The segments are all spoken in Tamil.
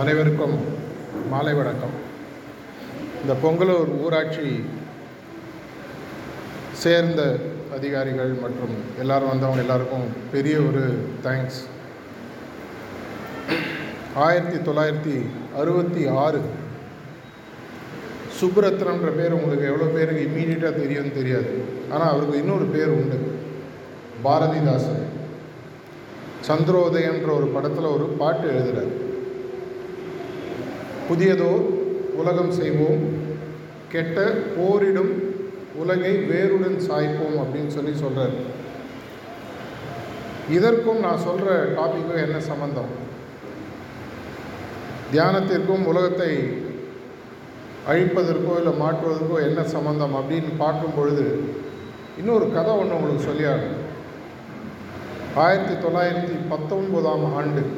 அனைவருக்கும் மாலை வணக்கம். இந்த பொங்கலூர் ஊராட்சி சேர்ந்த அதிகாரிகள் மற்றும் எல்லாரும் வந்தவங்க எல்லாருக்கும் பெரிய ஒரு தேங்க்ஸ். 1966 சுப்ரத்னன்ற பேர் உங்களுக்கு எவ்வளோ பேருக்கு இம்மீடியட்டாக தெரியும்னு தெரியாது. ஆனால் அவருக்கு இன்னொரு பேர் உண்டு, பாரதிதாசன். சந்திரோதயன்ற ஒரு படத்தில் ஒரு பாட்டு எழுதுகிறார், புதியதோ உலகம் செய்வோம், கெட்ட போரிடும் உலகை வேருடன் சாய்ப்போம் அப்படின்னு சொல்கிறார். இதற்கும் நான் சொல்கிற டாப்பிக்கும் என்ன சம்பந்தம்? தியானத்திற்கும் உலகத்தை அழிப்பதற்கோ இல்லை மாற்றுவதற்கோ என்ன சம்பந்தம் அப்படின்னு பார்க்கும் பொழுது இன்னொரு கதை ஒன்று உங்களுக்கு சொல்லியாகும். 1919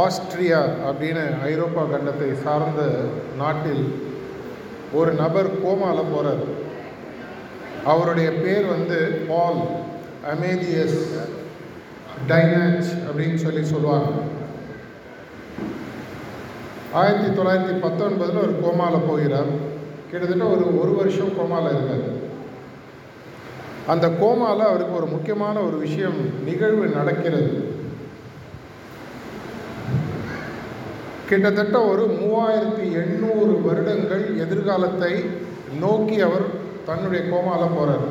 ஆஸ்ட்ரியா அப்படின்னு ஐரோப்பா கண்டத்தை சார்ந்த நாட்டில் ஒரு நபர் கோமாவில் போகிறார். அவருடைய பேர் பால் அமேடியஸ் டைனாச் அப்படின்னு சொல்லுவாங்க. 1919 ஒரு கோமாவில் போகிறார். கிட்டத்தட்ட ஒரு வருஷம் கோமாவில் இருக்கார். அந்த கோமாவில் அவருக்கு ஒரு முக்கியமான ஒரு விஷயம் நிகழ்வு நடக்கிறது. கிட்டத்தட்ட ஒரு 3800 வருடங்கள் எதிர்காலத்தை நோக்கி அவர் தன்னுடைய கோமாவில் போகிறார்.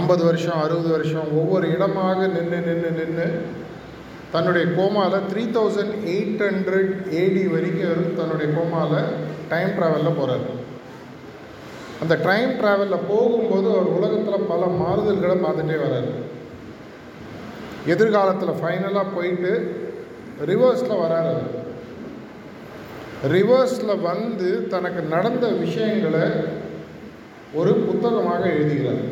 50 வருஷம் 60 வருஷம் ஒவ்வொரு இடமாக நின்று நின்று நின்று தன்னுடைய கோமாவில் 3800 AD வரைக்கும் தன்னுடைய கோமாவில் டைம் ட்ராவலில் போகிறார். அந்த டைம் ட்ராவலில் போகும்போது அவர் உலகத்தில் பல மாறுதல்களை பார்த்துட்டே வர்றார். எதிர்காலத்தில் ஃபைனலாக போயிட்டு ரிவர்ஸில் வரார். அவர் ரிவர்ஸில் தனக்கு நடந்த விஷயங்களை ஒரு புத்தகமாக எழுதுகிறார்.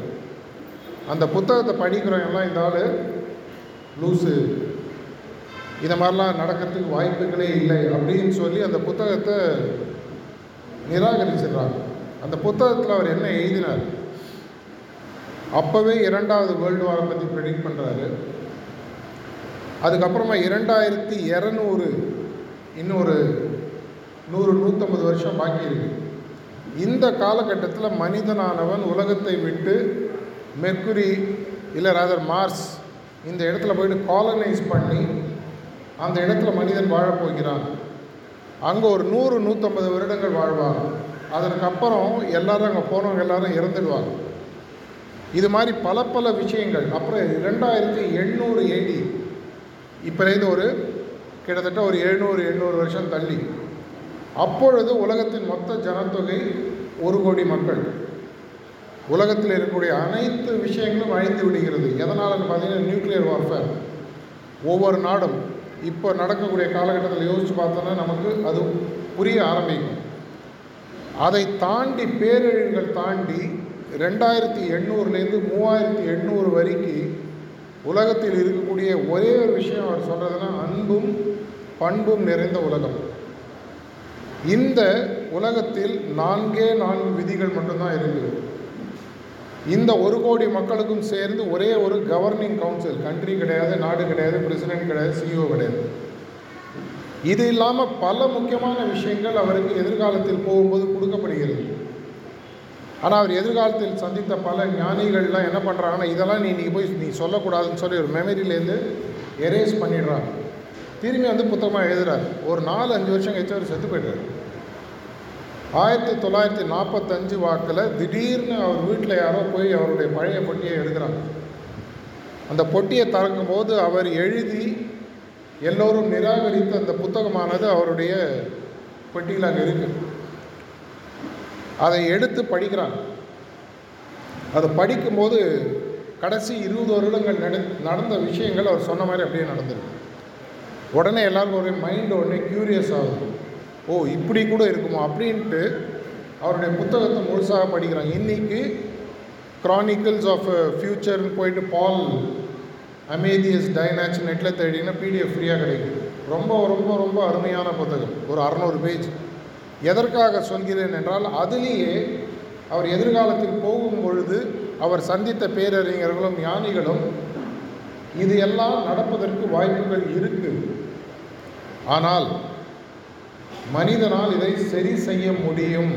அந்த புத்தகத்தை படிக்கிறவங்கலாம் இந்த ஆள் லூஸு, இந்த மாதிரிலாம் நடக்கிறதுக்கு வாய்ப்புகளே இல்லை அப்படின்னு சொல்லி அந்த புத்தகத்தை நிராகரிச்சிடுறாங்க. அந்த புத்தகத்தில் அவர் என்ன எழுதினார்? அப்போவே 2வது வேர்ல்டு வாரை பற்றி ப்ரெடிக்ட் பண்ணுறாரு. அதுக்கப்புறமா 2200 இன்னொரு 100-150 வருஷம் பாக்கி இருக்குது. இந்த காலகட்டத்தில் மனிதனானவன் உலகத்தை விட்டு மெர்க்குரி இல்லை ராதர் மார்ஸ் இந்த இடத்துல போய்ட்டு காலனைஸ் பண்ணி அந்த இடத்துல மனிதன் வாழப்போகிறான். அங்கே ஒரு 100-150 வருடங்கள் வாழ்வாங்க. அதற்கப்புறம் எல்லோரும் அங்கே போனவங்க எல்லோரும் இறந்துடுவாங்க. இது மாதிரி பல பல விஷயங்கள். அப்புறம் 2800 AD இப்போலேருந்து ஒரு கிட்டத்தட்ட ஒரு 700-800 வருஷம் தள்ளி, அப்பொழுது உலகத்தின் மொத்த ஜனத்தொகை 1 கோடி மக்கள். உலகத்தில் இருக்கக்கூடிய அனைத்து விஷயங்களும் அழிந்து விடுகிறது. எதனாலன்னு பார்த்தீங்கன்னா நியூக்ளியர் வார்ஃபேர். ஒவ்வொரு நாடும் இப்போ நடக்கக்கூடிய காலகட்டத்தில் யோசித்து பார்த்தோன்னா நமக்கு அது புரிய ஆரம்பிக்கும். அதை தாண்டி பேரழிவுகள் தாண்டி 2800-3800 வரைக்கும் உலகத்தில் இருக்கக்கூடிய ஒரே ஒரு விஷயம் அவர் சொல்கிறதுனா அன்பும் பண்பும் நிறைந்த உலகம். இந்த உலகத்தில் 4 விதிகள் மட்டும்தான் இருக்குது. இந்த 1 கோடி மக்களுக்கும் சேர்ந்து ஒரே ஒரு கவர்னிங் கவுன்சில், கண்ட்ரி கிடையாது, நாடு கிடையாது, பிரசிடென்ட் கிடையாது, சிஇஓ கிடையாது. இது இல்லாமல் பல முக்கியமான விஷயங்கள் அவருக்கு எதிர்காலத்தில் போகும்போது கொடுக்கப்படுகிறது. ஆனால் அவர் எதிர்காலத்தில் சந்தித்த பல ஞானிகள்லாம் என்ன பண்ணுறாங்கன்னா, இதெல்லாம் நீ சொல்லக்கூடாதுன்னு சொல்லி ஒரு மெமரியிலேருந்து எரேஸ் பண்ணிடுறாங்க. திரும்பி புத்தகமாக எழுதுறாரு. ஒரு 4-5 வருஷம் கழிச்சு அவர் செத்து போய்ட்டார். 1945 வாக்கில் திடீர்னு அவர் வீட்டில் யாரோ போய் அவருடைய பழைய பொட்டியை எடுக்கிறாங்க. அந்த பொட்டியை திறக்கும்போது அவர் எழுதி எல்லோரும் நிராகரித்த அந்த புத்தகமானது அவருடைய பெட்டியில் அங்கே இருக்குது. அதை எடுத்து படிக்கிறாங்க. அதை படிக்கும்போது கடைசி 20 வருடங்கள் நடந்த விஷயங்கள் அவர் சொன்ன மாதிரி அப்படியே நடந்திருக்கு. உடனே எல்லாருக்கும் ஒரு மைண்டு உடனே க்யூரியஸ் ஆகுது. ஓ, இப்படி கூட இருக்குமோ அப்படின்ட்டு அவருடைய புத்தகத்தை முழுசாக படிக்கிறாங்க. இன்றைக்கி க்ரானிக்கிள்ஸ் ஆஃப் ஃப்யூச்சர்னு போயிட்டு பால் அமேடியஸ் டைனாச் நெட்டில் தேடினா பிடிஎஃப் ஃப்ரீயாக கிடைக்கும். ரொம்ப ரொம்ப ரொம்ப அருமையான புத்தகம், ஒரு 600 பேஜ். எதற்காக சொல்கிறேன் என்றால் அதிலேயே அவர் எதிர்காலத்தில் போகும் பொழுது அவர் சந்தித்த பேரறிஞர்களும் ஞானிகளும் இது எல்லாம் நடப்பதற்கு வாய்ப்புகள் இருக்குது. ஆனால் மனிதனால் இதை சரி செய்ய முடியும்.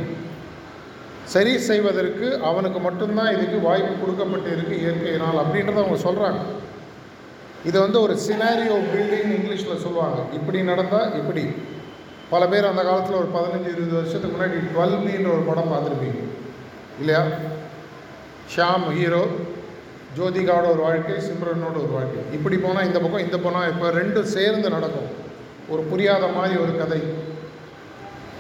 சரி செய்வதற்கு அவனுக்கு மட்டும்தான் இதுக்கு வாய்ப்பு கொடுக்கப்பட்டு இருக்குது இயற்கையினால் அப்படின்றத அவங்க சொல்கிறாங்க. இது வந்து ஒரு சினாரியோ பில்டிங் இங்கிலீஷில் சொல்லுவாங்க. இப்படி நடந்தால் இப்படி. பல பேர் அந்த காலத்தில் ஒரு 15-20 வருஷத்துக்கு முன்னாடி 12ன்ற ஒரு படம் பார்த்துருப்பீங்க இல்லையா? ஷாம் ஹீரோ, ஜோதிகாவோட ஒரு வாழ்க்கை, சிம்ரனோட ஒரு வாழ்க்கை. இப்படி போனால் இந்த பக்கம், இந்த போனால் இப்போ ரெண்டும் சேர்ந்து நடக்கும். ஒரு புரியாத மாதிரி ஒரு கதை.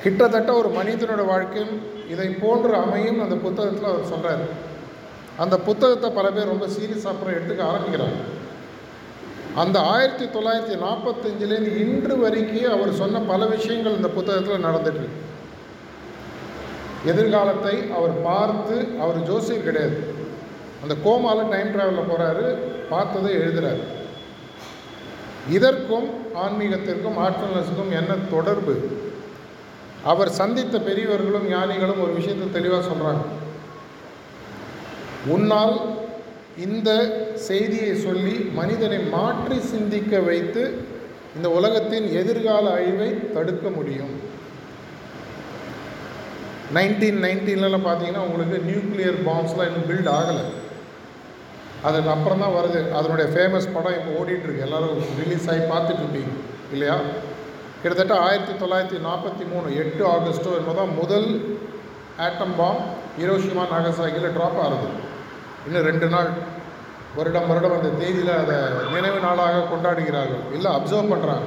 கிட்டத்தட்ட ஒரு மனிதனோட வாழ்க்கையும் இதை போன்ற அமையும் அந்த புத்தகத்தில் அவர் சொல்கிறார். அந்த புத்தகத்தை பல பேர் ரொம்ப சீரியஸாக அப்புறம் எடுத்துக்க ஆரம்பிக்கிறாங்க. அந்த 1945லேருந்து இன்று வரைக்கும் அவர் சொன்ன பல விஷயங்கள் இந்த புத்தகத்தில் நடந்துட்டுருக்கு. எதிர்காலத்தை அவர் பார்த்து, அவர் ஜோசியர் கிடையாது, அந்த கோமாவில் டைம் ட்ராவலில் போகிறாரு, பார்த்ததை எழுதுகிறார். இதற்கும் ஆன்மீகத்திற்கும் ஆற்றல்னஸுக்கும் என்ன தொடர்பு? அவர் சந்தித்த பெரியவர்களும் ஞானிகளும் ஒரு விஷயத்தை தெளிவாக சொல்கிறாங்க. உன்னால் இந்த செய்தியை சொல்லி மனிதனை மாற்றி சிந்திக்க வைத்து இந்த உலகத்தின் எதிர்கால அழிவை தடுக்க முடியும். 1919 பார்த்தீங்கன்னா உங்களுக்கு நியூக்ளியர் பாம்ஸ்லாம் இன்னும் பில்ட் ஆகலை. அதுக்கு அப்புறம் தான் வருது. அதனுடைய ஃபேமஸ் படம் இப்போ ஓடிட்டுருக்கு, எல்லோரும் ரிலீஸ் ஆகி பார்த்துட்ருப்பீங்க இல்லையா? கிட்டத்தட்ட 1943 8 ஆகஸ்டோ என்பதான் முதல் ஆட்டம் பாம் ஹிரோஷிமா நாகசாகியில் ட்ராப் ஆகுது. இன்னும் 2 நாள் வருடம் அந்த தேதியில் அதை நினைவு நாளாக கொண்டாடுகிறார்கள் இல்லை, அப்சர்வ் பண்ணுறாங்க.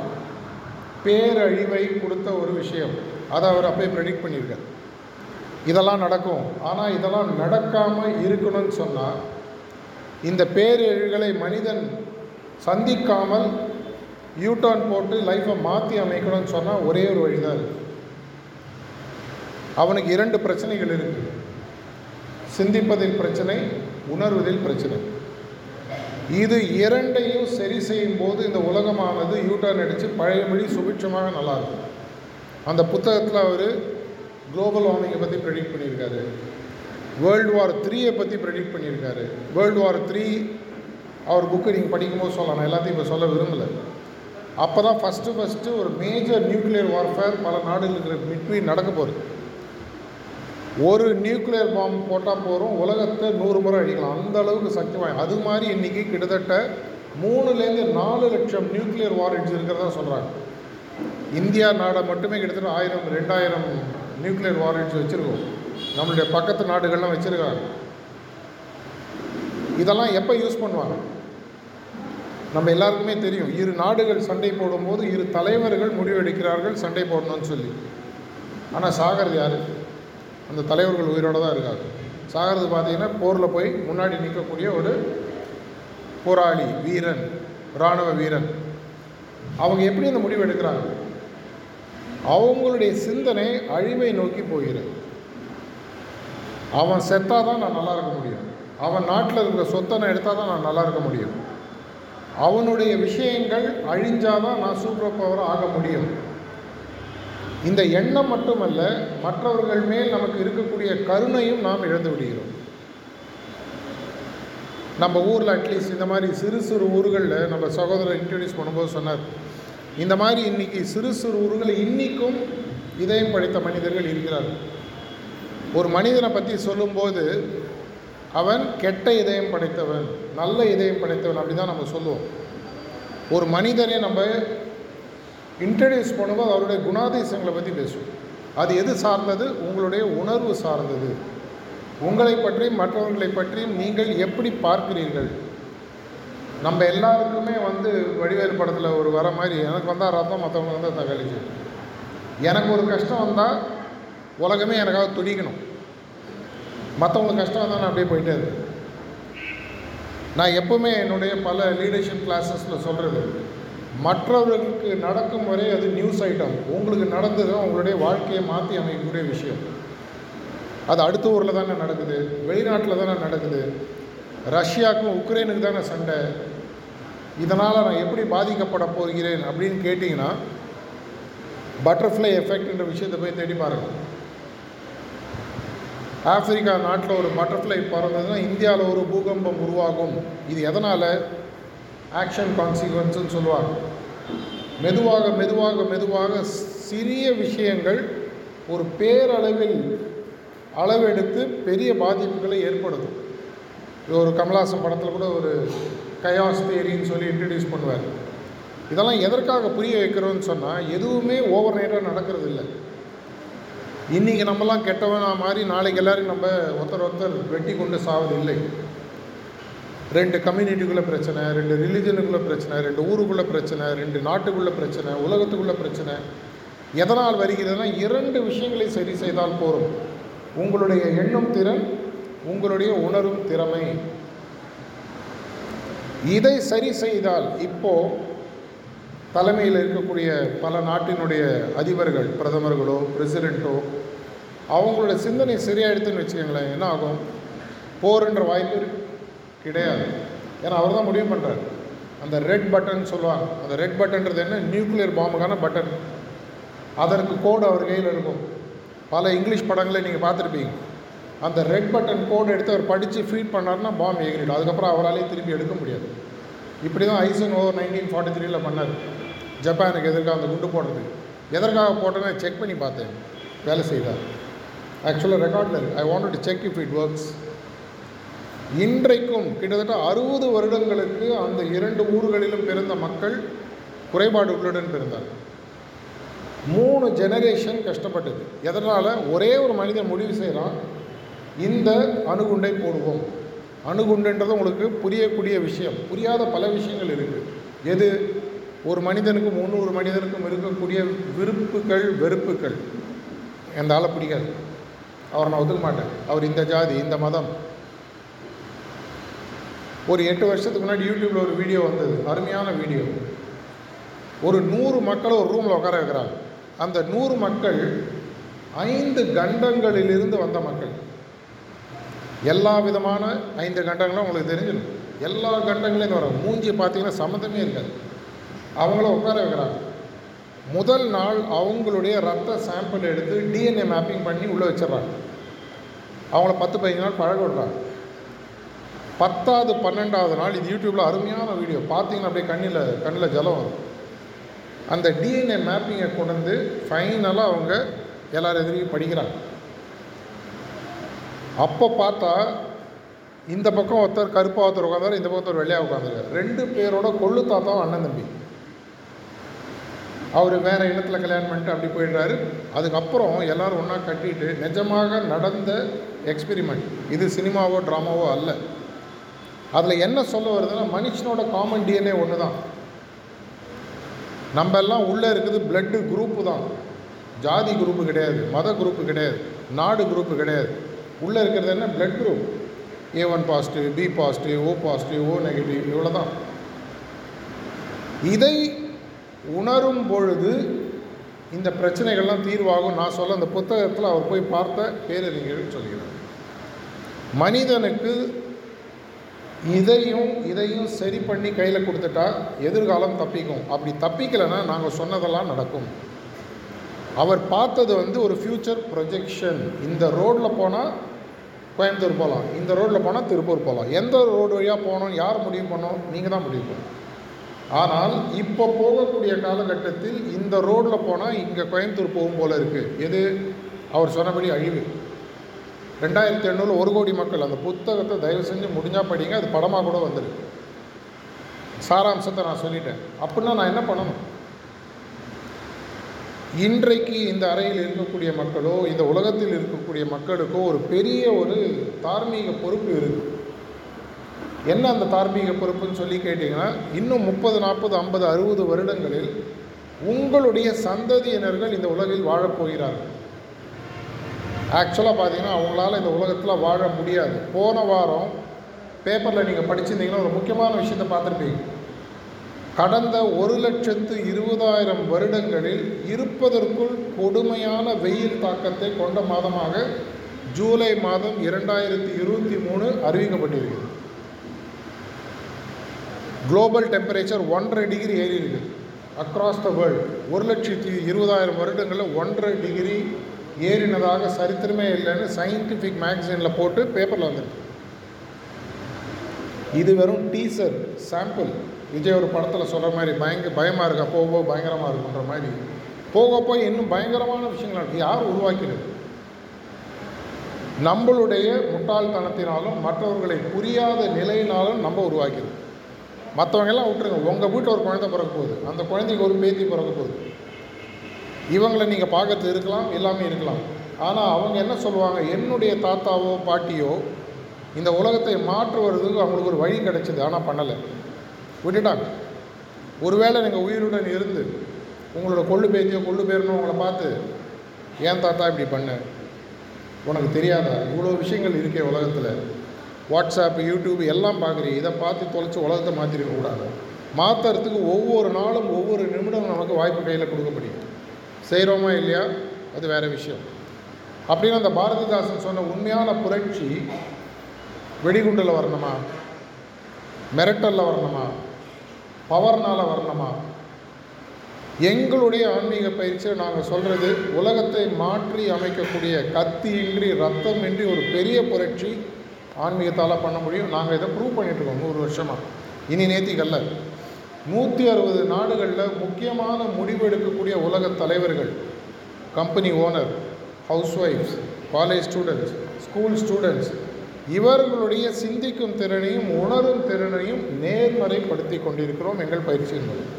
பேரழிவை கொடுத்த ஒரு விஷயம் அதை அவர் அப்போயே ப்ரெடிக்ட் பண்ணியிருக்கார். இதெல்லாம் நடக்கும், ஆனால் இதெல்லாம் நடக்காமல் இருக்கணும்னு சொன்னால் இந்த பேரழிவுகளை மனிதன் சந்திக்காமல் யூடர்ன் போட்டு லைஃப்பை மாற்றி அமைக்கணும்னு சொன்னால் ஒரே ஒரு வழி தான் இருக்குது. அவனுக்கு 2 பிரச்சனைகள் இருக்குது. சிந்திப்பதில் பிரச்சனை, உணர்வதில் பிரச்சனை. இது 2ஐயும் சரி செய்யும் போது இந்த உலகமானது யூடர்ன் அடித்து பழையபடி சுபிட்சமாக நல்லாயிருக்கும். அந்த புத்தகத்தில் அவர் குளோபல் வார்மிங்கை பற்றி ப்ரெடிக்ட் பண்ணியிருக்காரு, World War III பற்றி ப்ரெடிக்ட் பண்ணியிருக்காரு. World War III அவர் புக்கு நீங்கள் படிக்கும்போது சொல்லலாம், எல்லாத்தையும் இப்போ சொல்ல விரும்பலை. அப்போ தான் ஃபஸ்ட்டு ஒரு மேஜர் நியூக்ளியர் வார்ஃபேர் பல நாடுகளுக்கு மிட்வீன் நடக்க போகுது. ஒரு நியூக்ளியர் பாம்பு போட்டால் போகிறோம், உலகத்தை 100 முறை அடிக்கலாம், அந்த அளவுக்கு சக்தி வாய்ந்த. அது மாதிரி இன்றைக்கி கிட்டத்தட்ட 3-4 லட்சம் நியூக்ளியர் வார் ஹெட்ஸ் இருக்கிறதா சொல்கிறாங்க. இந்தியா நாடை மட்டுமே கிட்டத்தட்ட 1000-2000 நியூக்ளியர் வார் ஹெட்ஸ் வச்சுருக்கோம். நம்மளுடைய பக்கத்து நாடுகள்லாம் வச்சுருக்காங்க. இதெல்லாம் எப்போ யூஸ் பண்ணுவாங்க? நம்ம எல்லாருக்குமே தெரியும், 2 நாடுகள் சண்டை போடும்போது 2 தலைவர்கள் முடிவெடுக்கிறார்கள் சண்டை போடணும்னு சொல்லி. ஆனால் சாகிறது யார்? அந்த தலைவர்கள் உயிரோடு தான் இருக்காங்க. சாகிறது பார்த்திங்கன்னா போரில் போய் முன்னாடி நிற்கக்கூடிய ஒரு போராளி வீரன், இராணுவ வீரன். அவங்க எப்படி அந்த முடிவு எடுக்கிறாங்க? அவங்களுடைய சிந்தனை அழிவை நோக்கி போகிறது. அவன் செத்தாக தான் நான் நல்லா இருக்க முடியும், அவன் நாட்டில் இருக்கிற சொத்தை நான் எடுத்தால் தான் நான் நல்லா இருக்க முடியும், அவனுடைய விஷயங்கள் அழிஞ்சாதான் நான் சூப்பர் பவராக ஆக முடியும். இந்த எண்ணம் மட்டுமல்ல, மற்றவர்கள் மேல் நமக்கு இருக்கக்கூடிய கருணையும் நாம் இழந்து விடுகிறோம். நம்ம ஊரில் அட்லீஸ்ட் இந்த மாதிரி சிறு ஊர்களில் நம்ம சகோதரர் இன்ட்ரடியூஸ் பண்ணும்போது சொன்னார், இந்த மாதிரி இன்றைக்கி சிறு ஊர்களில் இன்றைக்கும் இதயம் படைத்த மனிதர்கள் இருக்கிறார்கள். ஒரு மனிதனை பற்றி சொல்லும்போது அவன் கெட்ட இதயம் படைத்தவன், நல்ல இதயம் படைத்தவன் அப்படி தான் நம்ம சொல்லுவோம். ஒரு மனிதனை நம்ம இன்ட்ரடியூஸ் பண்ணும்போது அவருடைய குணாதிசயங்களை பற்றி பேசுவோம். அது எது சார்ந்தது? உங்களுடைய உணர்வு சார்ந்தது. உங்களை பற்றியும் மற்றவர்களை பற்றியும் நீங்கள் எப்படி பார்க்கிறீர்கள்? நம்ம எல்லாருக்குமே வந்து வடிவேலு படத்தில் ஒரு வர மாதிரி, எனக்கு வந்தால் ரத்தம், மற்றவங்களுக்கு வந்தால் தகவலிச்சு. எனக்கு ஒரு கஷ்டம் வந்தால் உலகமே எனக்காக துடிக்கணும், மற்றவங்களுக்கு கஷ்டம் வந்தால் நான் அப்படியே போயிட்டே இருக்கேன். நான் எப்போவுமே என்னுடைய பல லீடர்ஷிப் கிளாஸஸில் சொல்கிறது, மற்றவர்களுக்கு நடக்கும் வரை அது நியூஸ் ஐட்டம், உங்களுக்கு நடந்தது உங்களுடைய வாழ்க்கையை மாற்றி அமைக்கக்கூடிய விஷயம். அது அடுத்த ஊரில் தானே நடக்குது, வெளிநாட்டில் தானே நடக்குது, ரஷ்யாவுக்கும் உக்ரைனுக்கு தானே சண்டை, இதனால் நான் எப்படி பாதிக்கப்பட போகிறேன் அப்படின்னு கேட்டிங்கன்னா பட்டர்ஃப்ளை எஃபெக்ட்ன்ற விஷயத்தை போய் தேடி பாருங்கள். ஆப்பிரிக்கா நாட்டில் ஒரு பட்டர்ஃப்ளை பறந்ததுன்னா இந்தியாவில் ஒரு பூகம்பம் உருவாகும். இது எதனால்? ஆக்ஷன் கான்சிக்வன்ஸுன்னு சொல்லுவாங்க. மெதுவாக மெதுவாக மெதுவாக சிறிய விஷயங்கள் ஒரு பேரளவில் அளவெடுத்து பெரிய பாதிப்புகளை ஏற்படுத்தும். ஒரு கமல்ஹாசன் படத்தில் கூட ஒரு கயாஸ் தியரின்னு சொல்லி இன்ட்ரடியூஸ் பண்ணுவார். இதெல்லாம் எதற்காக புரிய வைக்கிறோன்னு சொன்னால், எதுவுமே ஓவர் நைட்டாக நடக்கிறது இல்லை. இன்றைக்கி நம்மலாம் கெட்டவனா மாதிரி நாளைக்கு எல்லோரும் நம்ம ஒருத்தர் ஒருத்தர் வெட்டி கொண்டு சாவது இல்லை. ரெண்டு கம்யூனிட்டிக்குள்ளே பிரச்சனை, ரெண்டு ரிலீஜனுக்குள்ளே பிரச்சனை, ரெண்டு ஊருக்குள்ளே பிரச்சனை, ரெண்டு நாட்டுக்குள்ளே பிரச்சனை, உலகத்துக்குள்ளே பிரச்சனை எதனால் வருகிறதுனா, இரண்டு விஷயங்களை சரி செய்தால் போகும். உங்களுடைய எண்ணும் திறன், உங்களுடைய உணரும் திறமை. இதை சரி செய்தால், இப்போது தலைமையில் இருக்கக்கூடிய பல நாட்டினுடைய அதிபர்கள், பிரதமர்களோ பிரசிடெண்ட்டோ அவங்களோட சிந்தனை சரியாக எடுத்துன்னு வச்சுக்கோங்களேன், என்ன ஆகும்? போருன்ற வாய்ப்பு கிடையாது. ஏன்னா அவர் தான் முடிவு பண்ணுறார். அந்த ரெட் பட்டன் சொல்லுவாங்க, அந்த ரெட் பட்டன்றது என்ன? நியூக்ளியர் பாம்புக்கான பட்டன். அதற்கு கோடு அவர் கையில் இருக்கும். பல இங்கிலீஷ் படங்களை நீங்கள் பார்த்துருப்பீங்க. அந்த ரெட் பட்டன் கோடு எடுத்து அவர் படித்து ஃபீட் பண்ணார்னா பாம்பு ஏகிடும். அதுக்கப்புறம் அவராலே திருப்பி எடுக்க முடியாது. இப்படி தான் ஐசன்ஹவர் 1943 பண்ணார். ஜப்பானுக்கு எதிர்க்காக அந்த குண்டு போடுறது. எதற்காக போட்டோன்னா செக் பண்ணி பார்த்தேன், வேலை செய்தார். ஆக்சுவலாக ரெக்கார்டில் இருக்குது, I want to check if it works. இன்றைக்கும் கிட்டத்தட்ட 60 வருடங்களுக்கு அந்த இரண்டு ஊர்களிலும் பிறந்த மக்கள் குறைபாடுகளுடன் பிறந்தார். 3 ஜெனரேஷன் கஷ்டப்பட்டது. எதனால்? ஒரே ஒரு மனிதன் முடிவு செய்கிறான், இந்த அணுகுண்டை போடுவோம். அணுகுண்டுன்றது உங்களுக்கு புரியக்கூடிய விஷயம், புரியாத பல விஷயங்கள் இருக்குது. எது? ஒரு மனிதனுக்கு 300 மனிதனுக்கும் இருக்கக்கூடிய விருப்புகள் வெறுப்புகள். என்னால் பிடிக்காது, அவர் நான் ஒதுக்க மாட்டேன், அவர் இந்த ஜாதி, இந்த மதம். ஒரு 8 வருஷத்துக்கு முன்னாடி யூடியூப்பில் ஒரு வீடியோ வந்தது, அருமையான வீடியோ. ஒரு 100 மக்களை ஒரு ரூமில் உட்கார வைக்கிறாங்க. அந்த 100 மக்கள் 5 கண்டங்களிலிருந்து வந்த மக்கள். எல்லா விதமான 5 கண்டங்களும் உங்களுக்கு தெரிஞ்சிடும். எல்லா கண்டங்களையும் வரும். மூஞ்சி பார்த்திங்கன்னா சம்மந்தமே இருக்காது. அவங்கள உட்கார வைக்கிறாங்க. முதல் நாள் அவங்களுடைய ரத்த சாம்பிள் எடுத்து டிஎன்ஏ மேப்பிங் பண்ணி உள்ளே வச்சிடறாங்க. அவங்கள 10-15 நாள் பழக விடுறாங்க. 10ஆவது 12ஆவது நாள், இது யூடியூப்பில் அருமையான வீடியோ, பார்த்திங்கன்னா அப்படியே கண்ணில் ஜலம் வரும். அந்த டிஎன்ஏ மேப்பிங்கை கொண்டு வந்து ஃபைனலாக அவங்க எல்லாரும் எதிரையும் படிக்கிறாங்க. அப்போ பார்த்தா இந்த பக்கம் ஒருத்தர் கருப்பாக ஒருத்தர் உட்காந்துரு, இந்த பக்கம் ஒரு வெள்ளையாக உட்காந்துருக்காரு. 2 பேரோட கொள்ளு தாத்தாவும் அண்ணன் தம்பி. அவர் வேறு இடத்துல கல்யாணம் பண்ணிட்டு அப்படி போயிடுறாரு. அதுக்கப்புறம் எல்லோரும் ஒன்றா கட்டிட்டு, நிஜமாக நடந்த எக்ஸ்பெரிமெண்ட் இது, சினிமாவோ ட்ராமாவோ அல்ல. அதில் என்ன சொல்ல வருதுன்னா, மனுஷனோட காமன் டிஎன்ஏ ஒன்று தான். நம்ம எல்லாம் உள்ளே இருக்குது பிளட்டு குரூப்பு தான். ஜாதி குரூப்பு கிடையாது, மத குரூப்பு கிடையாது, நாடு குரூப்பு கிடையாது. உள்ளே இருக்கிறது என்ன? Blood group. A1 positive, B positive, O positive, O negative, இவ்வளோ தான். இதை உணரும் பொழுது இந்த பிரச்சனைகள்லாம் தீர்வாகும். நான் சொல்ல அந்த புத்தகத்தில் அவர் போய் பார்த்த பேரறிஞர்கள் சொல்கிறார், மனிதனுக்கு இதையும் சரி பண்ணி கையில் கொடுத்துட்டா எதிர்காலம் தப்பிக்கும். அப்படி தப்பிக்கலைன்னா நாங்கள் சொன்னதெல்லாம் நடக்கும். அவர் பார்த்தது ஒரு ஃப்யூச்சர் ப்ரொஜெக்ஷன். இந்த ரோடில் போனால் கோயம்புத்தூர் போகலாம், இந்த ரோடில் போனால் திருப்பூர் போகலாம். எந்த ரோடு வழியாக போகணும், யார் முடிவு பண்ணணும்? நீங்கள் தான் முடிவு பண்ணணும். ஆனால் இப்போ போகக்கூடிய காலகட்டத்தில் இந்த ரோடில் போனால் இங்கே கோயம்புத்தூர் போகும் போல் இருக்குது. எது? அவர் சொன்னபடி அழிவு. 2800 1 கோடி மக்கள். அந்த புத்தகத்தை தயவு செஞ்சு முடிஞ்சால் படிங்க, அது படமாக கூட வந்துருக்கு. சாராம்சத்தை நான் சொல்லிட்டேன். அப்படின்னா நான் என்ன பண்ணணும்? இன்றைக்கு இந்த அறையில் இருக்கக்கூடிய மக்களோ இந்த உலகத்தில் இருக்கக்கூடிய மக்களுக்கோ ஒரு பெரிய தார்மீக பொறுப்பு இருக்குது. என்ன அந்த தார்மீக பொறுப்புன்னு சொல்லி கேட்டிங்கன்னா, இன்னும் 30, 40, 50, 60 வருடங்களில் உங்களுடைய சந்ததியினர்கள் இந்த உலகில் வாழப்போகிறார்கள். ஆக்சுவலாக பார்த்திங்கன்னா அவங்களால இந்த உலகத்தில் வாழ முடியாது. போன வாரம் பேப்பரில் நீங்கள் படிச்சிருந்தீங்கன்னா ஒரு முக்கியமான விஷயத்தை பார்த்துருப்பீங்க. கடந்த 1,20,000 வருடங்களில் இருப்பதற்குள் கொடுமையான வெயில் தாக்கத்தை கொண்ட மாதமாக ஜூலை மாதம் 2023 அறிவிக்கப்பட்டிருக்கிறது. குளோபல் டெம்பரேச்சர் 1.5 டிகிரி ஏறி இருக்குது அக்ராஸ் த வேர்ல்டு. 1,20,000 வருடங்களில் 1.5 டிகிரி ஏறினதாக சரித்திரமே இல்லைன்னு சயின்டிஃபிக் மேக்சினில் போட்டு பேப்பரில் வந்துருக்கு. இது வெறும் டீசர் சாம்பிள். விஜய் ஒரு படத்தில் சொல்கிற மாதிரி பயமாக இருக்கா போக பயங்கரமாக இருக்குன்ற மாதிரி போக போய் இன்னும் பயங்கரமான விஷயங்கள் இருக்குது. யார் உருவாக்கிறது? நம்மளுடைய முட்டாள்தனத்தினாலும் மற்றவர்களை புரியாத நிலையினாலும் நம்ம உருவாக்கிறது. மற்றவங்கெல்லாம் விட்டுருங்க. உங்கள் வீட்டில் ஒரு குழந்தை பிறக்க போகுது, அந்த குழந்தைக்கு ஒரு பேத்தி பிறக்க போகுது. இவங்களை நீங்கள் பார்க்கறது இருக்கலாம், எல்லாமே இருக்கலாம். ஆனால் அவங்க என்ன சொல்லுவாங்க, என்னுடைய தாத்தாவோ பாட்டியோ இந்த உலகத்தை மாற்றுவதுக்கு அவங்களுக்கு ஒரு வழி கிடைச்சிது, ஆனால் பண்ணலை, விட்டுட்டாங்க. ஒருவேளை நீங்கள் உயிருடன் இருந்து உங்களோட கொள்ளு பேத்தியோ கொள்ளு பேருன்னு உங்களை பார்த்து ஏன் தாத்தா இப்படி பண்ண, உனக்கு தெரியாதா, இவ்வளோ விஷயங்கள் இருக்கே உலகத்தில், வாட்ஸ்அப் யூடியூப் எல்லாம் பார்க்குறீ, இதை பார்த்து தொலைச்சி உலகத்தை மாற்றிருக்க கூடாது. மாற்றுறதுக்கு ஒவ்வொரு நாளும் ஒவ்வொரு நிமிடம் நமக்கு வாய்ப்பு கையில் கொடுக்க முடியும். செய்கிறோமா இல்லையா அது வேறு விஷயம். அப்படின்னு அந்த பாரதிதாசன் சொன்ன உண்மையான புரட்சி வெடிகுண்டில் வரணுமா, மிரட்டலில் வரணுமா, பவர்னால் வரணுமா? எங்களுடைய ஆன்மீக பயிற்சியை நாங்கள் சொல்கிறது உலகத்தை மாற்றி அமைக்கக்கூடிய கத்தியின்றி ரத்தமின்றி ஒரு பெரிய புரட்சி ஆன்மீகத்தால் பண்ண முடியும். நாங்கள் இதை ப்ரூவ் பண்ணிகிட்ருக்கோம் 100 வருஷமாக. இனி நேத்திக்கல்ல, 160 நாடுகளில் முக்கியமான முடிவெடுக்கக்கூடிய உலக தலைவர்கள், கம்பெனி ஓனர், ஹவுஸ் ஒய்ஃப்ஸ், காலேஜ் ஸ்டூடெண்ட்ஸ், ஸ்கூல் ஸ்டூடெண்ட்ஸ், இவர்களுடைய சிந்திக்கும் திறனையும் உணரும் திறனையும் நேர்மறைப்படுத்தி கொண்டிருக்கிறோம் எங்கள் பயிற்சியின் மூலம்.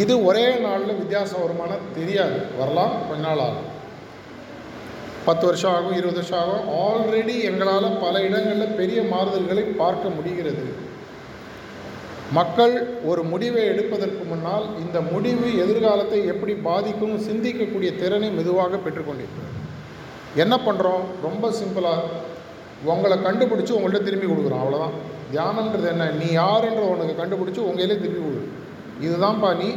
இது ஒரே நாளில் வித்தியாசம் வருமான தெரியாது, வரலாம், கொஞ்ச நாள் ஆகும், 10 வருஷம் ஆகும், 20 வருஷம் ஆகும். ஆல்ரெடி எங்களால் பல இடங்களில் பெரிய மாறுதல்களை பார்க்க முடிகிறது. மக்கள் ஒரு முடிவை எடுப்பதற்கு முன்னால் இந்த முடிவு எதிர்காலத்தை எப்படி பாதிக்கும் சிந்திக்கக்கூடிய திறனை மெதுவாக பெற்றுக்கொண்டிருக்கிறது. என்ன பண்ணுறோம்? ரொம்ப சிம்பிளாக உங்களை கண்டுபிடிச்சி உங்கள்கிட்ட திரும்பி கொடுக்குறோம், அவ்வளோதான். தியானன்றது என்ன? நீ யாருன்ற உனக்கு கண்டுபிடிச்சி உங்களே திரும்பி கொடு. இதுதான்ப்பா நீ,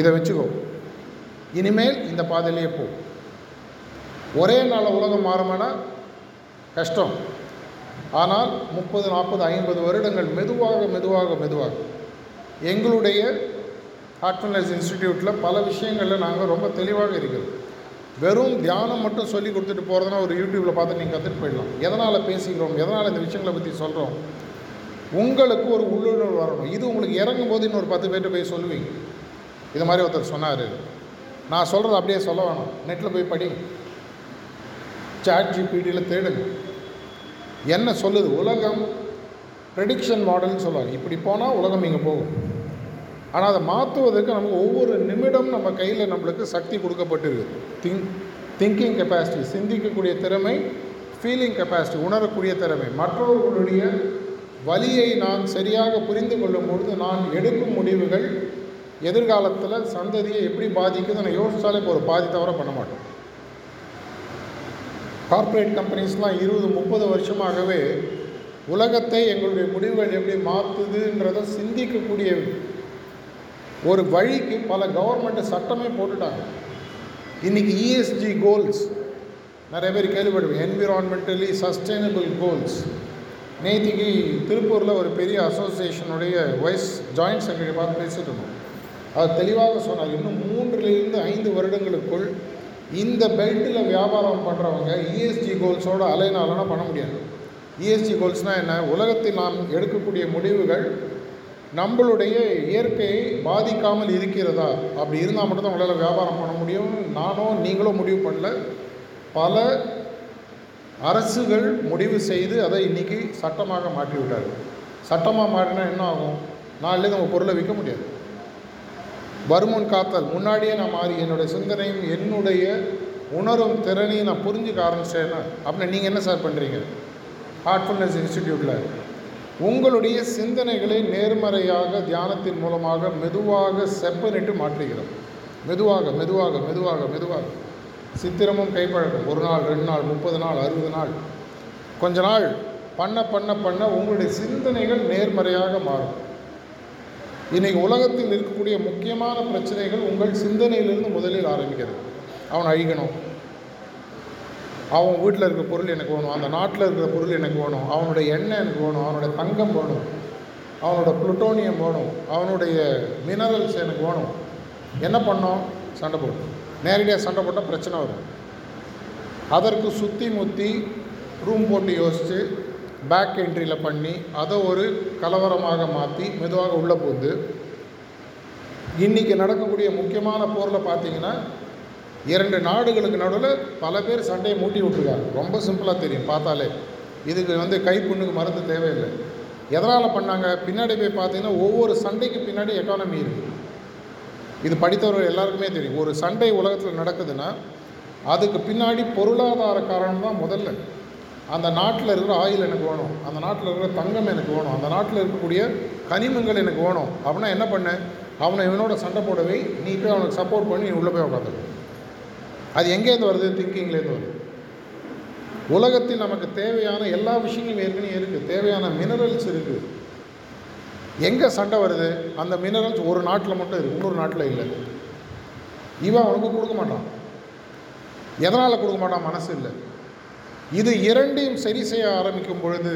இதை வச்சுக்கோ, இனிமேல் இந்த பாதையிலேயே போ. ஒரே நாள் உலகம் மாறுமானா கஷ்டம். ஆனால் 30, 40, 50 வருடங்கள் மெதுவாக எங்களுடைய ஹார்ட்ஃபுல்னஸ் இன்ஸ்டிடியூட்டில் பல விஷயங்களில் நாங்கள் ரொம்ப தெளிவாக இருக்கிறோம். வெறும் தியானம் மட்டும் சொல்லி கொடுத்துட்டு போகிறதுனா ஒரு யூடியூப்பில் பார்த்து நீங்கள் கற்றுட்டு போயிடலாம். எதனால் பேசிக்கிறோம், எதனால் இந்த விஷயங்களை பற்றி சொல்கிறோம், உங்களுக்கு ஒரு உள்ளுணர்வு வரணும். இது உங்களுக்கு இறங்கும் போது இன்னொரு 10 பேர்கிட்ட போய் சொல்லுவீங்க, இது மாதிரி ஒருத்தர் சொன்னார், நான் சொல்கிறது அப்படியே சொல்ல வேணாம், நெட்டில் போய் படிங்க, ChatGPTயில் தேடுங்க, என்ன சொல்லுது உலகம். ப்ரெடிக்ஷன் மாடல்னு சொல்லுவாங்க, இப்படி போனால் உலகம் இங்கே போகும். ஆனால் அதை மாற்றுவதற்கு நமக்கு ஒவ்வொரு நிமிடம் நம்ம கையில் நம்மளுக்கு சக்தி கொடுக்கப்பட்டிருக்கு. திங்கிங் கெப்பாசிட்டி, சிந்திக்கக்கூடிய திறமை, ஃபீலிங் கெப்பாசிட்டி, உணரக்கூடிய திறமை, மற்றவர்களுடைய வலியை நான் சரியாக புரிந்து கொள்ளும் பொழுது நான் எடுக்கும் முடிவுகள் எதிர்காலத்தில் சந்ததியை எப்படி பாதிக்குது நான் யோசித்தாலே இப்போ ஒரு பாதி தவிர பண்ண மாட்டோம். கார்ப்பரேட் கம்பெனிஸ்லாம் 20, 30 வருஷமாகவே உலகத்தை எங்களுடைய முடிவுகள் எப்படி மாற்றுதுன்றதை சிந்திக்கக்கூடிய ஒரு வழிக்கு பல கவர்மெண்ட்டு சட்டமே போட்டுட்டாங்க. இன்றைக்கி ESG கோல்ஸ் நிறைய பேர் கேள்விப்படுவோம், என்விரான்மெண்டலி சஸ்டைனபிள் கோல்ஸ். நேற்றுக்கு திருப்பூரில் ஒரு பெரிய அசோசியேஷனுடைய வைஸ் ஜாயிண்ட் செக்ரட்டரி பார்த்து பேசிட்டு இருந்தோம். அது தெளிவாக சொன்னார், இன்னும் 3-5 வருடங்களுக்குள் இந்த பெல்ட்டில் வியாபாரம் பண்ணுறவங்க ESG கோல்ஸோடு அலைனாலனா பண்ண முடியாது. ESG கோல்ஸ்னால் என்ன? உலகத்தில் நாம் எடுக்கக்கூடிய முடிவுகள் நம்மளுடைய இயற்கையை பாதிக்காமல் இருக்கிறதா, அப்படி இருந்தால் மட்டும்தான் உங்களால் வியாபாரம் பண்ண முடியும். நானோ நீங்களோ முடிவு பண்ணல, பல அரசுகள் முடிவு செய்து அதை இன்றைக்கி சட்டமாக மாற்றிவிட்டார்கள். சட்டமாக மாறினா என்ன ஆகும்? நாளிலே நம்ம பொருளை விற்க முடியாது. வருமுன் காத்தல், முன்னாடியே நான் மாறி என்னுடைய சிந்தனையும் என்னுடைய உணரும் திறனையும் நான் புரிஞ்சுக்க ஆரம்பிச்சேன்னா அப்படின்னு நீங்கள் என்ன சார் பண்ணுறீங்க? ஹார்ட்ஃபுல்னஸ் இன்ஸ்டிடியூட்டில் உங்களுடைய சிந்தனைகளை நேர்மறையாக தியானத்தின் மூலமாக மெதுவாக செப்பனிட்டு மாற்றுகிறோம். மெதுவாக சித்திரமும் கைப்பழக்கம், 1 நாள், 2 நாள், 30 நாள், 60 நாள், கொஞ்ச நாள் பண்ண உங்களுடைய சிந்தனைகள் நேர்மறையாக மாறும். இன்றைக்கி உலகத்தில் இருக்கக்கூடிய முக்கியமான பிரச்சனைகள் உங்கள் சிந்தனையிலிருந்து முதலில் ஆரம்பிக்கிறது. அவன் அழிக்கணும், அவன் வீட்டில் இருக்கிற பொருள் எனக்கு வேணும், அந்த நாட்டில் இருக்கிற பொருள் எனக்கு வேணும், அவனுடைய எண்ணெய் எனக்கு வேணும், அவனுடைய தங்கம் வேணும், அவனோட புளுட்டோனியம் வேணும், அவனுடைய மினரல்ஸ் எனக்கு வேணும். என்ன பண்ணோம்? சண்டை போடும். நேரடியாக சண்டை போட்டால் பிரச்சனை வரும். அதற்கு சுற்றி முற்றி ரூம் போட்டு யோசித்து பேக் என்ட்ரியில் பண்ணி அதை ஒரு கலவரமாக மாற்றி மெதுவாக உள்ளே போகுது. இன்றைக்கி நடக்கக்கூடிய முக்கியமான போரில் பார்த்திங்கன்னா 2 நாடுகளுக்கு நடுவில் பல பேர் சண்டையை மூட்டி விட்டுருக்காங்க. ரொம்ப சிம்பிளாக தெரியும் பார்த்தாலே. இதுக்கு வந்து கைப்புண்ணுக்கு மருந்து தேவையில்லை. எதனால் பண்ணாங்க பின்னாடி போய் பார்த்திங்கன்னா ஒவ்வொரு சண்டைக்கு பின்னாடி எக்கானமி இருக்குது. இது படித்தவர்கள் எல்லாருக்குமே தெரியும். ஒரு சண்டை உலகத்தில் நடக்குதுன்னா அதுக்கு பின்னாடி பொருளாதார காரணம் தான் முதல்ல. அந்த நாட்டில் இருக்கிற ஆயில் எனக்கு வேணும், அந்த நாட்டில் இருக்கிற தங்கம் எனக்கு வேணும், அந்த நாட்டில் இருக்கக்கூடிய கனிமங்கள் எனக்கு வேணும். அப்படின்னா என்ன பண்ண, அவனை இவனோட சண்டை போடவே நீ போய் அவனுக்கு சப்போர்ட் பண்ணி நீ உள்ளே போய் உட்காந்துரு. அது எங்கேருந்து வருது? திங்கிங்லேருந்து வருது. உலகத்தில் நமக்கு தேவையான எல்லா விஷயங்களும் ஏற்கனவே இருக்குது. தேவையான மினரல்ஸ் இருக்குது. எங்கே சண்டை வருது? அந்த மினரல்ஸ் ஒரு நாட்டில் மட்டும் இருக்குது, இன்னொரு நாட்டில் இல்லை. இவன் அவனுக்கு கொடுக்க மாட்டான். எதனால் கொடுக்க மாட்டான்? மனசு இல்லை. இது இரண்டையும் சரி செய்ய ஆரம்பிக்கும் பொழுது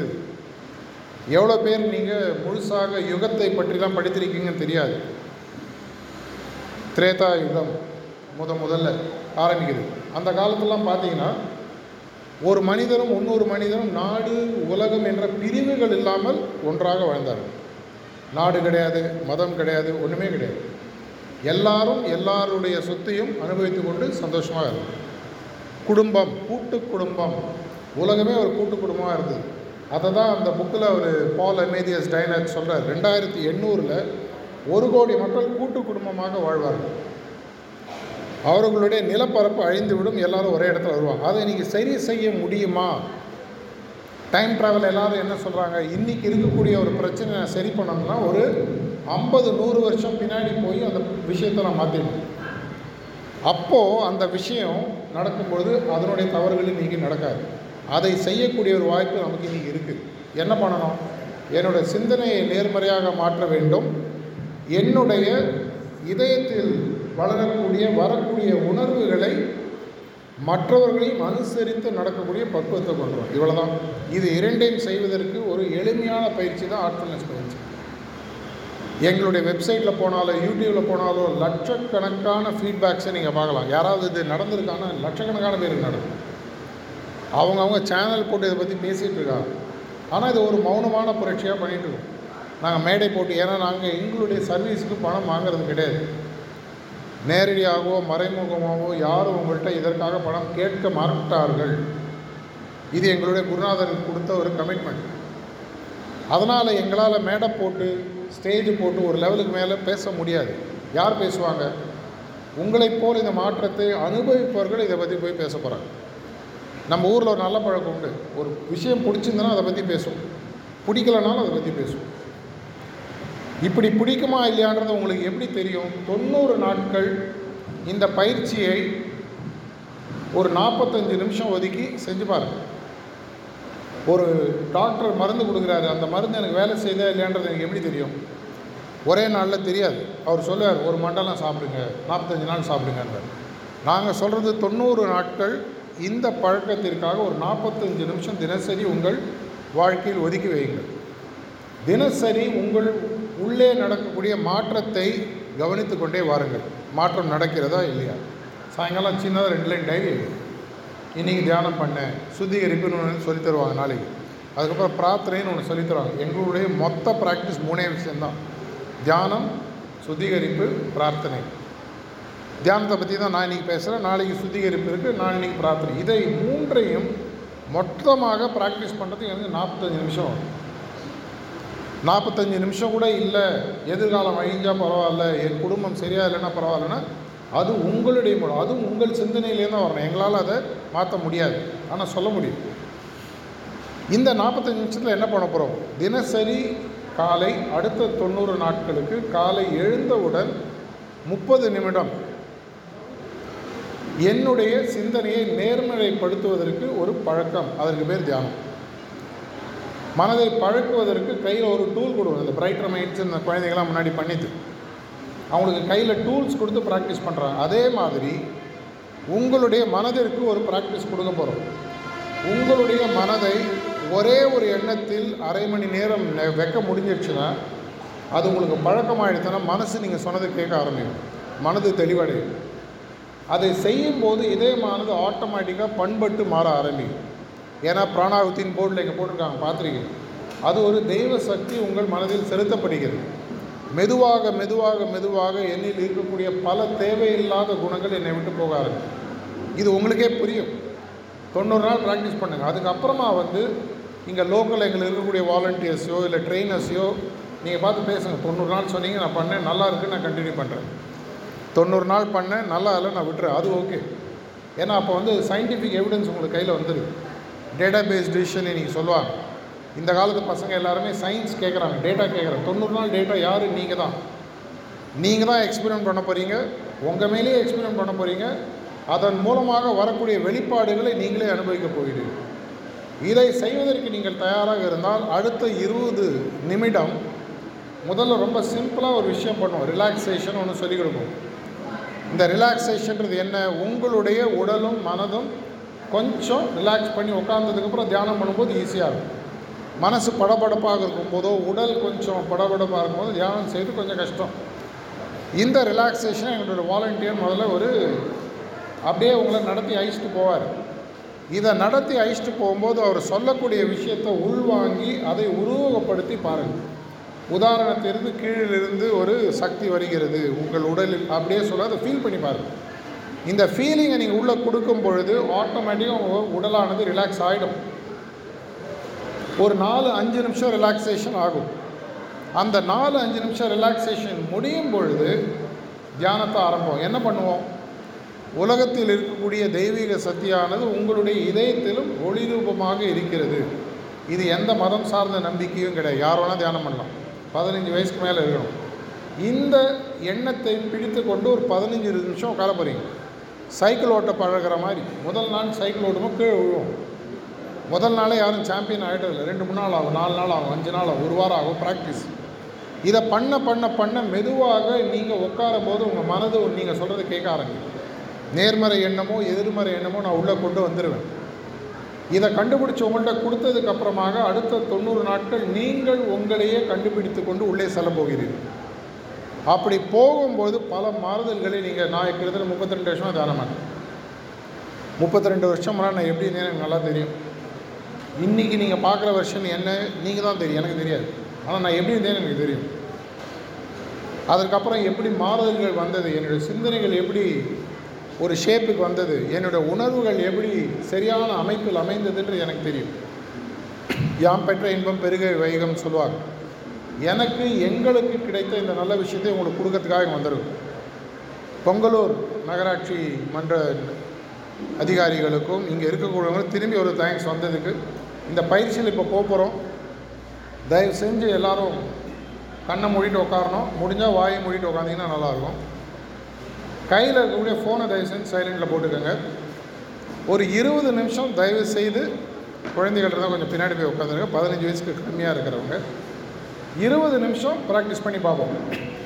எவ்வளோ பேர் நீங்கள் முழுசாக யுகத்தை பற்றிலாம் படித்திருக்கீங்கன்னு தெரியாது. திரேதா யுகம் முதல்ல ஆரம்பிக்குது. அந்த காலத்துலாம் பார்த்தீங்கன்னா ஒரு மனிதரும் இன்னொரு மனிதரும் நாடு உலகம் என்ற பிரிவுகள் இல்லாமல் ஒன்றாக வாழ்ந்தார்கள். நாடு கிடையாது, மதம் கிடையாது, ஒன்றுமே கிடையாது. எல்லாரும் எல்லாருடைய சொத்தையும் அனுபவித்து கொண்டு சந்தோஷமாக இருந்தது. குடும்பம், கூட்டு குடும்பம், உலகமே ஒரு கூட்டு குடும்பமாக இருந்தது. அதை தான் அந்த புக்கில் ஒரு பால் அமேதியஸ் டைனக் சொல்கிறார். 2800 1 கோடி மக்கள் கூட்டு குடும்பமாக வாழ்வார்கள். அவர்களுடைய நிலப்பரப்பு அழிந்துவிடும், எல்லாரும் ஒரே இடத்துல வருவாங்க. அதை இன்றைக்கி சரி செய்ய முடியுமா? டைம் ட்ராவல் எல்லாரும் என்ன சொல்கிறாங்க, இன்றைக்கி இருக்கக்கூடிய ஒரு பிரச்சனை சரி பண்ணணும்னா ஒரு 50-100 வருஷம் பின்னாடி போய் அந்த விஷயத்தை நான் மாற்றிடணும். அப்போது அந்த விஷயம் நடக்கும்பொழுது அதனுடைய தவறுகள் இன்றைக்கி நடக்காது. அதை செய்யக்கூடிய ஒரு வாய்ப்பு நமக்கு இன்றைக்கி இருக்குது. என்ன பண்ணணும்? என்னுடைய சிந்தனையை நேர்மறையாக மாற்ற வேண்டும். என்னுடைய இதயத்தில் வளரக்கூடிய வரக்கூடிய உணர்வுகளை மற்றவர்களையும் அனுசரித்து நடக்கக்கூடிய பக்குவத்தை கொண்டு வரும். இவ்வளோ தான். இது இரண்டையும் செய்வதற்கு ஒரு எளிமையான பயிற்சி தான் ஆர்ட்ஃபுல்னஸ் பயிற்சி. எங்களுடைய வெப்சைட்டில் போனாலோ யூடியூப்பில் போனாலோ லட்சக்கணக்கான ஃபீட்பேக்ஸை நீங்கள் பார்க்கலாம். யாராவது இது நடந்திருக்காங்கன்னா லட்சக்கணக்கான பேருக்கு நடக்கும். அவங்கவுங்க சேனல் போட்டு இதை பற்றி பேசிகிட்டு இருக்காங்க. ஆனால் இது ஒரு மௌனமான புரட்சியாக பண்ணிகிட்ருக்கோம். நாங்கள் மேடை போட்டு, ஏன்னா நாங்கள் எங்களுடைய சர்வீஸுக்கு பணம் வாங்குறது கிடையாது. நேரடியாகவோ மறைமுகமாகவோ யாரும் உங்கள்கிட்ட இதற்காக பணம் கேட்க மாட்டார்கள். இது எங்களுடைய குருநாதருக்கு கொடுத்த ஒரு கமிட்மெண்ட். அதனால் எங்களால் மேடை போட்டு ஸ்டேஜ் போட்டு ஒரு லெவலுக்கு மேலே பேச முடியாது. யார் பேசுவாங்க? உங்களைப் போல் இந்த மாற்றத்தை அனுபவிப்பவர்கள் இதை பற்றி போய் பேச போகிறாங்க. நம்ம ஊரில் ஒரு நல்ல பழக்கம் உண்டு. ஒரு விஷயம் பிடிச்சிருந்தனா அதை பற்றி பேசும், பிடிக்கலனாலும் அதை பற்றி பேசும். இப்படி பிடிக்குமா இல்லையான்றது உங்களுக்கு எப்படி தெரியும்? 90 நாட்கள் இந்த பயிற்சியை ஒரு 45 நிமிஷம் ஒதுக்கி செஞ்சு பாருங்கள். ஒரு டாக்டர் மருந்து கொடுக்குறாரு, அந்த மருந்து எனக்கு வேலை செய்தா இல்லையான்றது எனக்கு எப்படி தெரியும்? ஒரே நாளில் தெரியாது. அவர் சொல்லுவார், ஒரு மண்டலம் சாப்பிடுங்க, 45 நாள் சாப்பிடுங்கன்றார். நாங்கள் சொல்கிறது 90 நாட்கள் இந்த பழக்கத்திற்காக ஒரு 45 நிமிஷம் தினசரி உங்கள் வாழ்க்கையில் ஒதுக்கி வையுங்கள். தினசரி உங்கள் உள்ளே நடக்கக்கூடிய மாற்றத்தை கவனித்து கொண்டே வாருங்கள். மாற்றம் நடக்கிறதா இல்லையா? சாயங்காலம் சின்னதாக 2 லைன் டைரி எழுது. இன்றைக்கி தியானம் பண்ணேன், சுத்திகரிப்புன்னு ஒன்று சொல்லி தருவாங்க நாளைக்கு. அதுக்கப்புறம் பிரார்த்தனைன்னு ஒன்று சொல்லி தருவாங்க. எங்களுடைய மொத்த ப்ராக்டிஸ் 3 விஷயம்தான்: தியானம், சுத்திகரிப்பு, பிரார்த்தனை. தியானத்தை பற்றி தான் நான் இன்றைக்கி பேசுகிறேன், நாளைக்கு சுத்திகரிப்பு இருக்குது, நான் இன்றைக்கி பிரார்த்தனை. இதை 3ஐயும் மொத்தமாக ப்ராக்டிஸ் பண்ணுறதுக்கு எனக்கு 45 நிமிஷம் ஆகும். 45 நிமிஷம் கூட இல்லை, எதிர்காலம் அழிஞ்சால் பரவாயில்ல, என் குடும்பம் சரியாக இல்லைன்னா பரவாயில்லன்னா அது உங்களுடைய மூலம், அதுவும் உங்கள் சிந்தனையிலேருந்து வரணும். எங்களால் அதை மாற்ற முடியாது, ஆனால் சொல்ல முடியும். இந்த 45 நிமிஷத்தில் என்ன பண்ண போகிறோம்? தினசரி காலை அடுத்த 90 நாட்களுக்கு காலை எழுந்தவுடன் 30 நிமிடம் என்னுடைய சிந்தனையை நேர்மறைப்படுத்துவதற்கு ஒரு பழக்கம். அதற்கு பேர் தியானம். மனதை பழக்குவதற்கு கையில் ஒரு டூல் கொடுக்கும். இந்த பிரைட்டர் மைண்ட்ஸ் இந்த குழந்தைங்களாம் முன்னாடி பண்ணிட்டு அவங்களுக்கு கையில் டூல்ஸ் கொடுத்து ப்ராக்டிஸ் பண்ணுறாங்க. அதே மாதிரி உங்களுடைய மனதிற்கு ஒரு ப்ராக்டிஸ் கொடுக்க போகிறோம். உங்களுடைய மனதை ஒரே ஒரு எண்ணத்தில் 1/2 மணி நேரம் வைக்க முடிஞ்சிடுச்சுன்னா அது உங்களுக்கு பழக்கமாகிடுச்சுன்னா மனசு நீங்கள் சொன்னதை கேட்க ஆரம்பிக்கும், மனது தெளிவடையும். அதை செய்யும்போது இதயமானது ஆட்டோமேட்டிக்காக பண்பட்டு மாற ஆரம்பிக்கும். ஏன்னா பிராணாகுத்தின் போர்டில் இங்கே போட்டிருக்காங்க பார்த்துருக்கீங்க. அது ஒரு தெய்வ சக்தி உங்கள் மனதில் செலுத்தப்படுகிறது. மெதுவாக மெதுவாக மெதுவாக என்னில் இருக்கக்கூடிய பல தேவையில்லாத குணங்கள் என்னை விட்டு போகாது. இது உங்களுக்கே புரியும். 90 நாள் ப்ராக்டிஸ் பண்ணுங்கள். அதுக்கப்புறமா வந்து இங்கே லோக்கல் எங்களுக்கு இருக்கக்கூடிய வாலண்டியர்ஸோ இல்லை ட்ரெயினர்ஸையோ நீங்கள் பார்த்து பேசுங்கள். 90 நாள் சொன்னீங்க, நான் பண்ணேன், நல்லா இருக்குது, நான் கண்டினியூ பண்ணுறேன். 90 நாள் பண்ணேன், நல்லா இல்லை, நான் விட்டுறேன், அது ஓகே. ஏன்னா அப்போ வந்து சயின்டிஃபிக் எவிடன்ஸ் உங்களுக்கு கையில் வந்துருக்கு. டேட்டா பேஸ் டிசிஷன் நீங்கள் சொல்லுவாங்க. இந்த காலத்து பசங்க எல்லாருமே சயின்ஸ் கேட்குறாங்க, டேட்டா கேட்குறாங்க. 90 நாள் டேட்டா யார்? நீங்கள் தான். நீங்கள் தான் எக்ஸ்பெரிமெண்ட் பண்ண போகிறீங்க, உங்கள் மேலேயே எக்ஸ்பெரிமெண்ட் பண்ண போகிறீங்க. அதன் மூலமாக வரக்கூடிய வெளிப்பாடுகளை நீங்களே அனுபவிக்கப் போகிறீர்கள். இதை செய்வதற்கு நீங்கள் தயாராக இருந்தால் அடுத்த 20 நிமிடம் முதல்ல ரொம்ப சிம்பிளாக ஒரு விஷயம் பண்ணுவோம். ரிலாக்ஸேஷன் ஒன்று சொல்லிக் கொடுப்போம். இந்த ரிலாக்ஸேஷன்றது என்ன? உங்களுடைய உடலும் மனதும் கொஞ்சம் ரிலாக்ஸ் பண்ணி உட்கார்ந்ததுக்கப்புறம் தியானம் பண்ணும்போது ஈஸியாக இருக்கும். மனசு படபடப்பாக இருக்கும்போதோ உடல் கொஞ்சம் படபடப்பாக இருக்கும்போது தியானம் செய்து கொஞ்சம் கஷ்டம். இந்த ரிலாக்ஸேஷனை எங்களுடைய வாலண்டியர் முதல்ல ஒரு அப்படியே உங்களை நடத்தி அழிச்சிட்டு போவார். இதை நடத்தி அழிச்சிட்டு போகும்போது அவர் சொல்லக்கூடிய விஷயத்தை உள்வாங்கி அதை உருவகப்படுத்தி பாருங்கள். உதாரணத்திலிருந்து கீழிலிருந்து ஒரு சக்தி வருகிறது உங்கள் உடலில் அப்படியே சொல்ல அதை ஃபீல் பண்ணி பாருங்கள். இந்த ஃபீலிங்கை நீங்கள் உள்ளே கொடுக்கும் பொழுது ஆட்டோமேட்டிக்காக உங்கள் உடலானது ரிலாக்ஸ் ஆகிடும். ஒரு 4-5 நிமிஷம் ரிலாக்ஸேஷன் ஆகும். அந்த 4-5 நிமிஷம் ரிலாக்ஸேஷன் முடியும் பொழுது தியானத்தை ஆரம்பம். என்ன பண்ணுவோம்? உலகத்தில் இருக்கக்கூடிய தெய்வீக சக்தியானது உங்களுடைய இதயத்திலும் ஒளி ரூபமாக இருக்கிறது. இது எந்த மதம் சார்ந்த நம்பிக்கையும் கிடையாது. யார் வேணால் தியானம் பண்ணலாம். 15 வயசுக்கு மேலே இருக்கணும். இந்த எண்ணத்தை பிடித்து கொண்டு ஒரு 15-20 நிமிஷம் உட்கார போகிறீங்க. சைக்கிள் ஓட்ட பழகிற மாதிரி. முதல் நாள் சைக்கிள் ஓட்டும்போது கீழே விழுவோம். முதல் நாளே யாரும் சாம்பியன் ஆகிட்டதில்லை. 2-3 நாள் ஆகும், 4 நாள் ஆகும், 5 நாள் ஆகும், 1 வாரம் ஆகும் ப்ராக்டிஸ். இதை பண்ண பண்ண பண்ண மெதுவாக நீங்கள் உட்காரும் போது உங்கள் மனது நீங்கள் சொல்கிறது கேட்க ஆரம்பிக்கும். நேர்மறை எண்ணமோ எதிர்மறை எண்ணமோ நான் உள்ளே கொண்டு வந்துடுவேன். இதை கண்டுபிடிச்சி உங்கள்கிட்ட கொடுத்ததுக்கப்புறமாக அடுத்த 90 நாட்கள் நீங்கள் உங்களையே கண்டுபிடித்து கொண்டு உள்ளே செல்ல போகிறீர்கள். அப்படி போகும்போது பல மாறுதல்களை நீங்கள் நான் கிட்டத்தட்ட 32 வருஷமாக தியானமானேன். 32 வருஷம்னா நான் எப்படின்னு எனக்கு நல்லா தெரியும். இன்றைக்கி நீங்கள் பார்க்குற வெர்ஷன் என்ன நீங்கள் தான் தெரியும், எனக்கு தெரியாது. ஆனால் நான் எப்படி இருந்தேன்னு எனக்கு தெரியும். அதற்கப்புறம் எப்படி மாறுதல்கள் வந்தது, என்னுடைய சிந்தனைகள் எப்படி ஒரு ஷேப்புக்கு வந்தது, என்னுடைய உணர்வுகள் எப்படி சரியான அமைப்பில் அமைந்ததுன்றது எனக்கு தெரியும். யாம் பெற்ற இன்பம் பெருக வைகம் சொல்லுவாங்க. எனக்கு எங்களுக்கு கிடைத்த இந்த நல்ல விஷயத்தை உங்களுக்கு கொடுக்கறதுக்காக இங்கே வந்துடும். பொங்கலூர் நகராட்சி மன்ற அதிகாரிகளுக்கும் இங்கே இருக்கக்கூடியவங்களும் திரும்பி ஒரு தேங்க்ஸ் வந்ததுக்கு. இந்த பயிற்சியில் இப்போ போகிறோம். தயவு செஞ்சு எல்லோரும் கண்ணை மூடிட்டு உட்காரணும். முடிஞ்சால் வாயை மூடிட்டு உட்காந்திங்கன்னா நல்லாயிருக்கும். கையில் இருக்கக்கூடிய ஃபோனை தயவு செஞ்சு சைலண்டில் போட்டுக்கோங்க. ஒரு 20 நிமிஷம் தயவு செய்து குழந்தைகள் தான் கொஞ்சம் பின்னாடி போய் உட்காந்துருங்க. 15 வயசுக்கு கம்மியாக இருக்கிறவங்க 20 நிமிஷம் ப்ராக்டிஸ் பண்ணி பார்ப்போம்.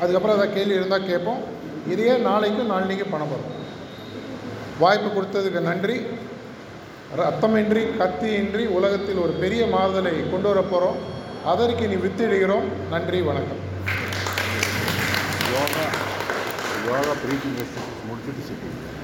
அதுக்கப்புறம் ஏதாவது கேள்வி இருந்தால் கேட்போம். இதையே நாளைக்கும் நாளைக்கும் பண்ண போகிறோம். வாய்ப்பு கொடுத்ததுக்கு நன்றி. ரத்தமின்றி கத்தியின்றி உலகத்தில் ஒரு பெரிய மாறுதலை கொண்டு வர போகிறோம். அதற்கு இனி வித்திடுகிறோம். நன்றி, வணக்கம். யோகா யோகா பிரீத்திங் எக்ஸசைஸ் முடிச்சுட்டு